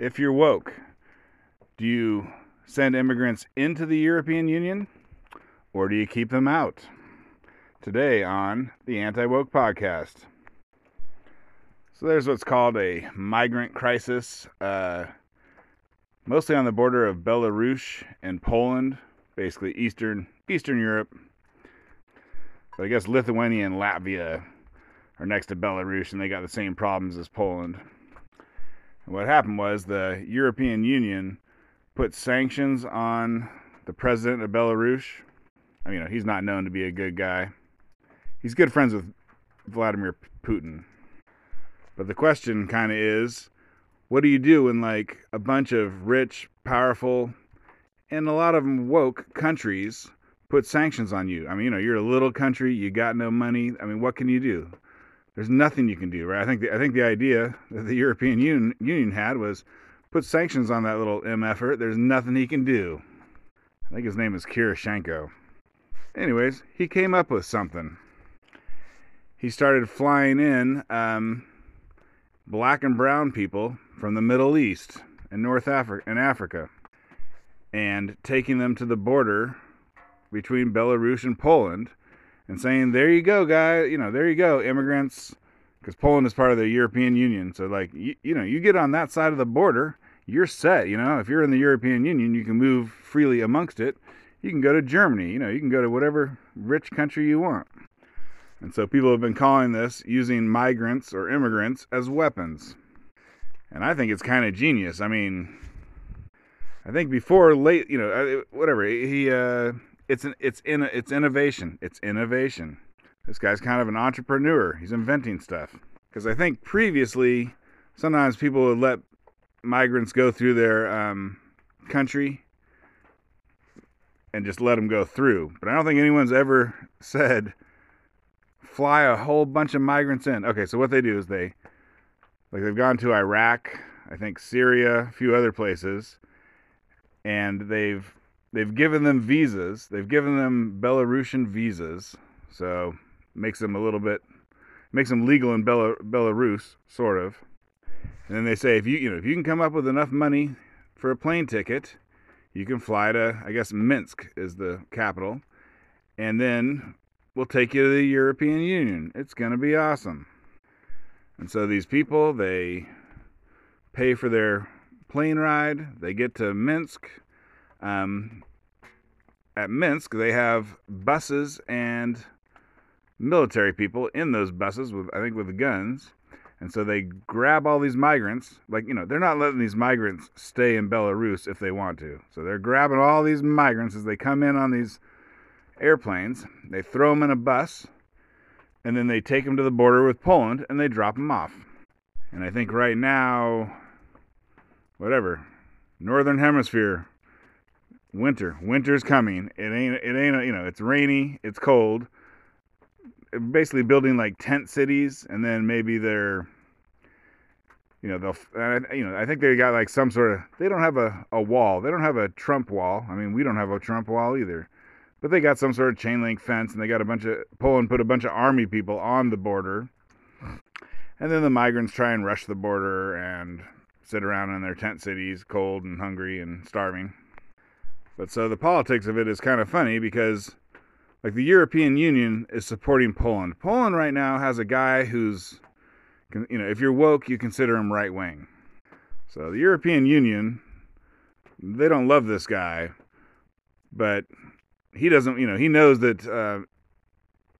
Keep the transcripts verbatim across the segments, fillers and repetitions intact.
if you're woke, do you send immigrants into the European Union, or do you keep them out? Today on the Anti-Woke Podcast. So there's what's called a migrant crisis, uh, mostly on the border of Belarus and Poland, basically Eastern Eastern Europe. But I guess Lithuania and Latvia are next to Belarus, and they got the same problems as Poland. And what happened was the European Union put sanctions on the president of Belarus. I mean, he's not known to be a good guy. He's good friends with Vladimir Putin. But the question kind of is, what do you do when, like, a bunch of rich, powerful, and a lot of them woke countries put sanctions on you? I mean, you know, you're a little country, you got no money. I mean, what can you do? There's nothing you can do, right? I think the, I think the idea that the European Union, Union had was put sanctions on that little M F-er. There's nothing he can do. I think his name is Kirishenko. Anyways, he came up with something. He started flying in um, black and brown people from the Middle East and North Africa and Africa, and taking them to the border between Belarus and Poland, and saying, "There you go, guy. You know, there you go, immigrants," because Poland is part of the European Union. So, like, you, you know, you get on that side of the border, you're set. You know, if you're in the European Union, you can move freely amongst it. You can go to Germany, you know, you can go to whatever rich country you want. And so people have been calling this using migrants or immigrants as weapons. And I think it's kind of genius. I mean, I think before late, you know, whatever, he, uh, it's, an, it's, in, it's innovation. It's innovation. This guy's kind of an entrepreneur. He's inventing stuff. Because I think previously, sometimes people would let migrants go through their um, country and just let them go through. But I don't think anyone's ever said, fly a whole bunch of migrants in. Okay, so what they do is they, like they've gone to Iraq, I think Syria, a few other places, and they've they've given them visas. They've given them Belarusian visas, so makes them a little bit, makes them legal in Bel- Belarus, sort of. And then they say, if you you know if you can come up with enough money for a plane ticket, you can fly to, I guess, Minsk is the capital, and then we'll take you to the European Union. It's going to be awesome. And so these people, they pay for their plane ride. They get to Minsk. Um, at Minsk, they have buses and military people in those buses, with I think with guns. And so they grab all these migrants. Like, you know, they're not letting these migrants stay in Belarus if they want to. So they're grabbing all these migrants as they come in on these airplanes. They throw them in a bus, and then they take them to the border with Poland, and they drop them off. And I think right now, whatever, Northern Hemisphere, winter. Winter's coming. It ain't, it ain't, you know, it's rainy, it's cold. Basically building like tent cities, and then maybe they're, you know, they'll, you know, I think they got like some sort of, they don't have a, a wall. They don't have a Trump wall. I mean, we don't have a Trump wall either, but they got some sort of chain link fence, and they got a bunch of, Poland put a bunch of army people on the border, and then the migrants try and rush the border and sit around in their tent cities, cold and hungry and starving. But so the politics of it is kind of funny because, like, the European Union is supporting Poland. Poland right now has a guy who's, you know, if you're woke, you consider him right-wing. So the European Union, they don't love this guy, but he doesn't, you know, he knows that, uh,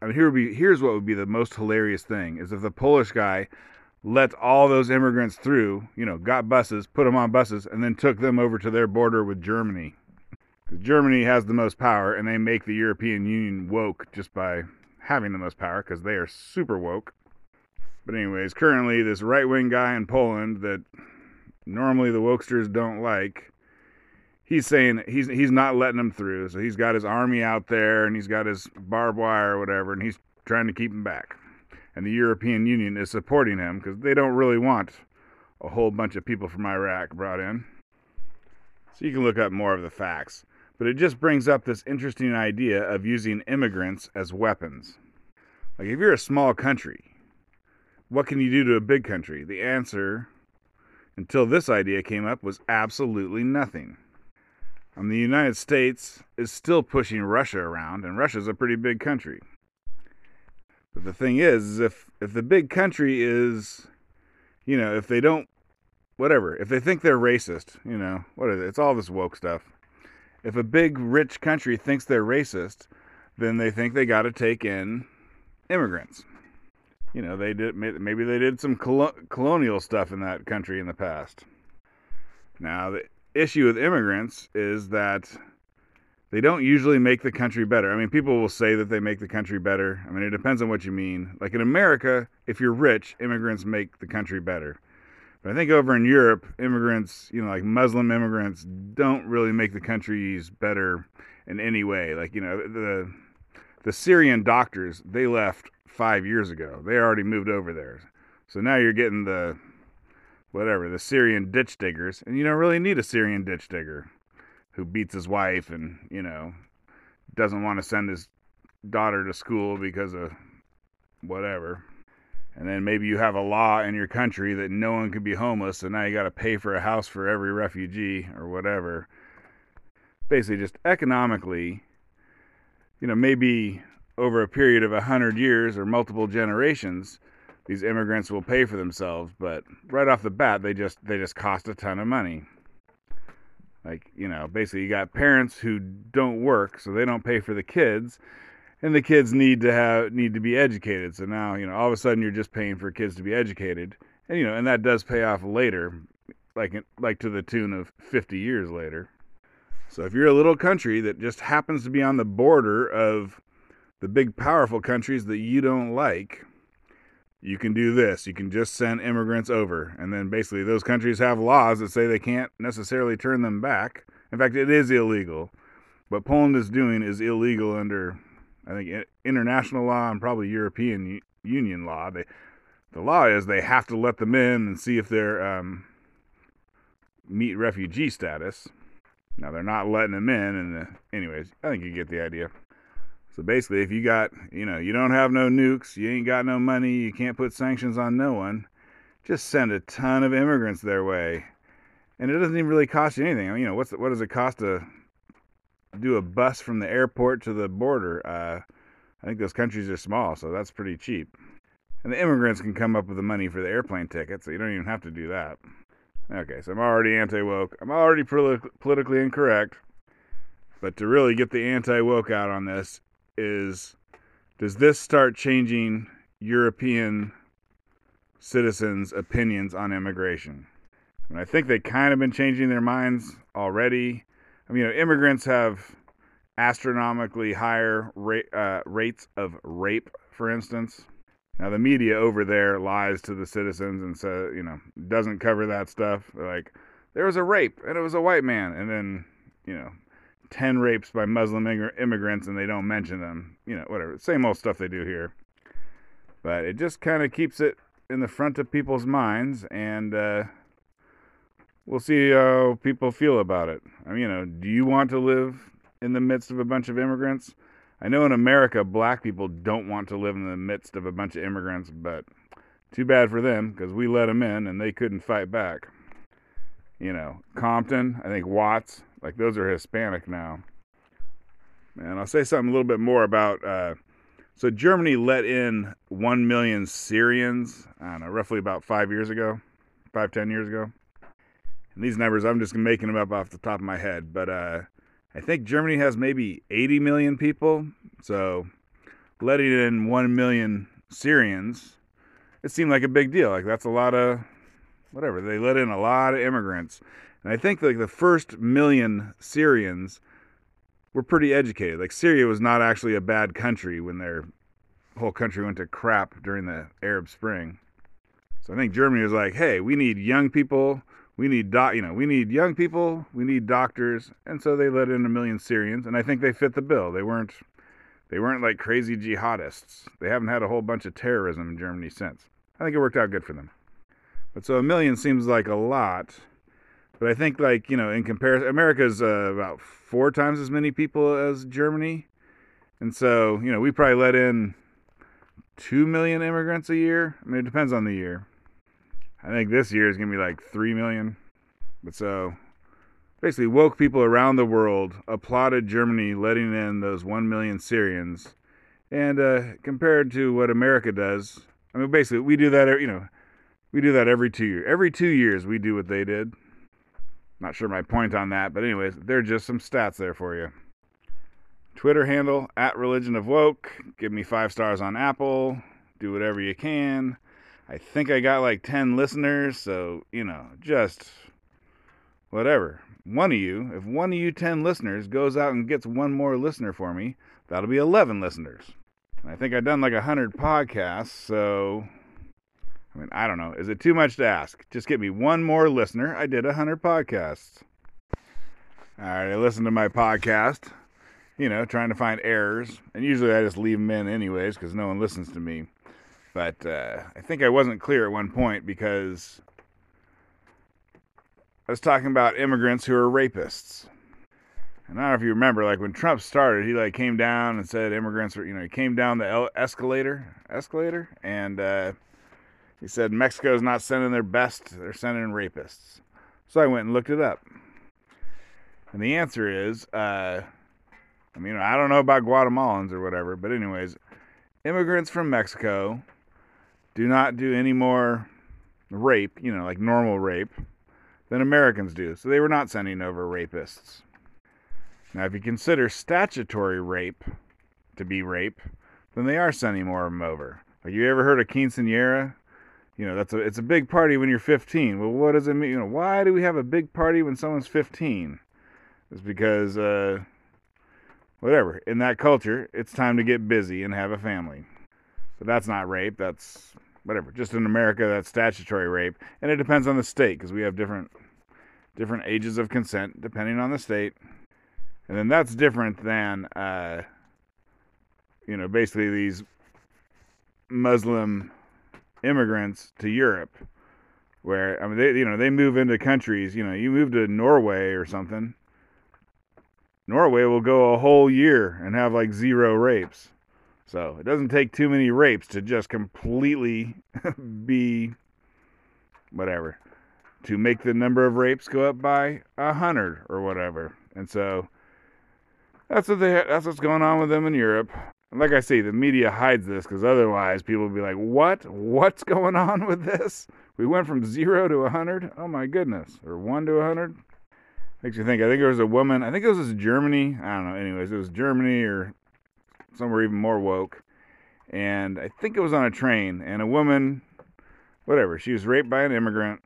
I mean, here would be, here's what would be the most hilarious thing, is if the Polish guy let all those immigrants through, you know, got buses, put them on buses, and then took them over to their border with Germany. Germany has the most power, and they make the European Union woke just by having the most power, because they are super woke. But anyways, currently this right-wing guy in Poland that normally the wokesters don't like, he's saying he's he's not letting them through, so he's got his army out there, and he's got his barbed wire or whatever, and he's trying to keep them back. And the European Union is supporting him, because they don't really want a whole bunch of people from Iraq brought in. So you can look up more of the facts. But it just brings up this interesting idea of using immigrants as weapons. Like, if you're a small country, what can you do to a big country? The answer until this idea came up, was absolutely nothing. And the United States is still pushing Russia around, and Russia's a pretty big country. But the thing is, is if, if the big country is, you know, if they don't, whatever, if they think they're racist, you know, what is it? It's all this woke stuff. If a big, rich country thinks they're racist, then they think they got to take in immigrants. You know, they did, maybe they did some col- colonial stuff in that country in the past. Now, the issue with immigrants is that they don't usually make the country better. I mean, people will say that they make the country better. I mean, it depends on what you mean. Like in America, if you're rich, immigrants make the country better. But I think over in Europe, immigrants, you know, like Muslim immigrants, don't really make the countries better in any way. Like, you know, the the Syrian doctors, they left five years ago. They already moved over there. So now you're getting the, whatever, the Syrian ditch diggers. And you don't really need a Syrian ditch digger who beats his wife and, you know, doesn't want to send his daughter to school because of whatever. And then maybe you have a law in your country that no one can be homeless, and now you got to pay for a house for every refugee or whatever. Basically, just economically, you know, maybe over a period of a hundred years or multiple generations, these immigrants will pay for themselves. But right off the bat, they just they just cost a ton of money. Like, you know, basically you got parents who don't work, so they don't pay for the kids. And the kids need to have need to be educated. So now, you know, all of a sudden you're just paying for kids to be educated. And, you know, and that does pay off later, like like to the tune of fifty years later. So if you're a little country that just happens to be on the border of the big powerful countries that you don't like, you can do this. You can just send immigrants over. And then basically those countries have laws that say they can't necessarily turn them back. In fact, it is illegal. What Poland is doing is illegal under, I think, international law and probably European Union law. They, the law is they have to let them in and see if they're um, meet refugee status. Now, they're not letting them in. And the, anyways, I think you get the idea. So basically, if you got, you know, you don't have no nukes, you ain't got no money, you can't put sanctions on no one, just send a ton of immigrants their way. And it doesn't even really cost you anything. I mean, you know, what's what does it cost to do a bus from the airport to the border? Uh, I think those countries are small, so that's pretty cheap. And the immigrants can come up with the money for the airplane ticket, so you don't even have to do that. Okay, so I'm already anti-woke. I'm already politi- politically incorrect. But to really get the anti-woke out on this is, does this start changing European citizens' opinions on immigration? And I think they kind of been changing their minds already. I mean, you know, immigrants have astronomically higher ra- uh, rates of rape, for instance. Now, the media over there lies to the citizens and says, you know, doesn't cover that stuff. They're like, there was a rape, and it was a white man. And then, you know, ten rapes by Muslim immig- immigrants, and they don't mention them. You know, whatever. Same old stuff they do here. But it just kind of keeps it in the front of people's minds, and uh we'll see how people feel about it. I mean, you know, do you want to live in the midst of a bunch of immigrants? I know in America, black people don't want to live in the midst of a bunch of immigrants, but too bad for them, because we let them in and they couldn't fight back. You know, Compton, I think Watts, like those are Hispanic now. And I'll say something a little bit more about, uh, so Germany let in one million Syrians, I don't know, roughly about five years ago, five, ten years ago. These numbers, I'm just making them up off the top of my head. But uh, I think Germany has maybe eighty million people. So letting in one million Syrians, it seemed like a big deal. Like, that's a lot of, whatever. They let in a lot of immigrants. And I think, like, the first million Syrians were pretty educated. Like, Syria was not actually a bad country when their whole country went to crap during the Arab Spring. So I think Germany was like, hey, we need young people. We need, doc, you know, we need young people, we need doctors, and so they let in a million Syrians, and I think they fit the bill. They weren't, they weren't like crazy jihadists. They haven't had a whole bunch of terrorism in Germany since. I think it worked out good for them. But so a million seems like a lot, but I think, like, you know, in comparison, America's uh, about four times as many people as Germany, and so, you know, we probably let in two million immigrants a year. I mean, it depends on the year. I think this year is going to be like three million. But so basically woke people around the world applauded Germany letting in those one million Syrians. And uh, compared to what America does, I mean, basically we do that, you know, we do that every two years. Every two years we do what they did. Not sure my point on that, but anyways, there are just some stats there for you. Twitter handle, at Religion of Woke. Give me five stars on Apple. Do whatever you can. I think I got like ten listeners, so, you know, just whatever. One of you, if one of you ten listeners goes out and gets one more listener for me, that'll be eleven listeners. And I think I've done like one hundred podcasts, so, I mean, I don't know. Is it too much to ask? Just get me one more listener. I did one hundred podcasts. All right, I listened to my podcast. You know, trying to find errors. And usually I just leave them in anyways because no one listens to me. But uh, I think I wasn't clear at one point because I was talking about immigrants who are rapists. And I don't know if you remember, like when Trump started, he like came down and said immigrants were, you know, he came down the escalator, escalator, and uh, he said Mexico's not sending their best, they're sending rapists. So I went and looked it up. And the answer is, uh... I mean, I don't know about Guatemalans or whatever, but anyways, immigrants from Mexico do not do any more rape, you know, like normal rape, than Americans do. So they were not sending over rapists. Now, if you consider statutory rape to be rape, then they are sending more of them over. Like, you ever heard of quinceañera? You know, that's a, it's a big party when you're fifteen. Well, what does it mean? You know, why do we have a big party when someone's fifteen? It's because, uh... whatever. In that culture, it's time to get busy and have a family. So that's not rape. That's whatever. Just in America, that's statutory rape. And it depends on the state because we have different different ages of consent depending on the state. And then that's different than, uh, you know, basically these Muslim immigrants to Europe where, I mean, they, you know, they move into countries, you know, you move to Norway or something. Norway will go a whole year and have like zero rapes. So it doesn't take too many rapes to just completely be whatever. To make the number of rapes go up by a hundred or whatever. And so that's what they ha- that's what's going on with them in Europe. And like I say, the media hides this because otherwise people will be like, what? What's going on with this? We went from zero to a hundred? Oh my goodness. Or one to a hundred? Makes you think. I think there was a woman, I think it was Germany, I don't know, anyways, it was Germany or somewhere even more woke, and I think it was on a train, and a woman, whatever, she was raped by an immigrant,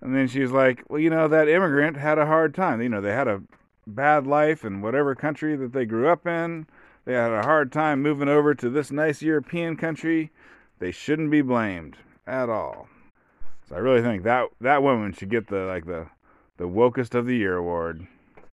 and then she was like, well, you know, that immigrant had a hard time, you know, they had a bad life in whatever country that they grew up in, they had a hard time moving over to this nice European country, they shouldn't be blamed at all. So I really think that, that woman should get the, like the, the Wokest of the Year award.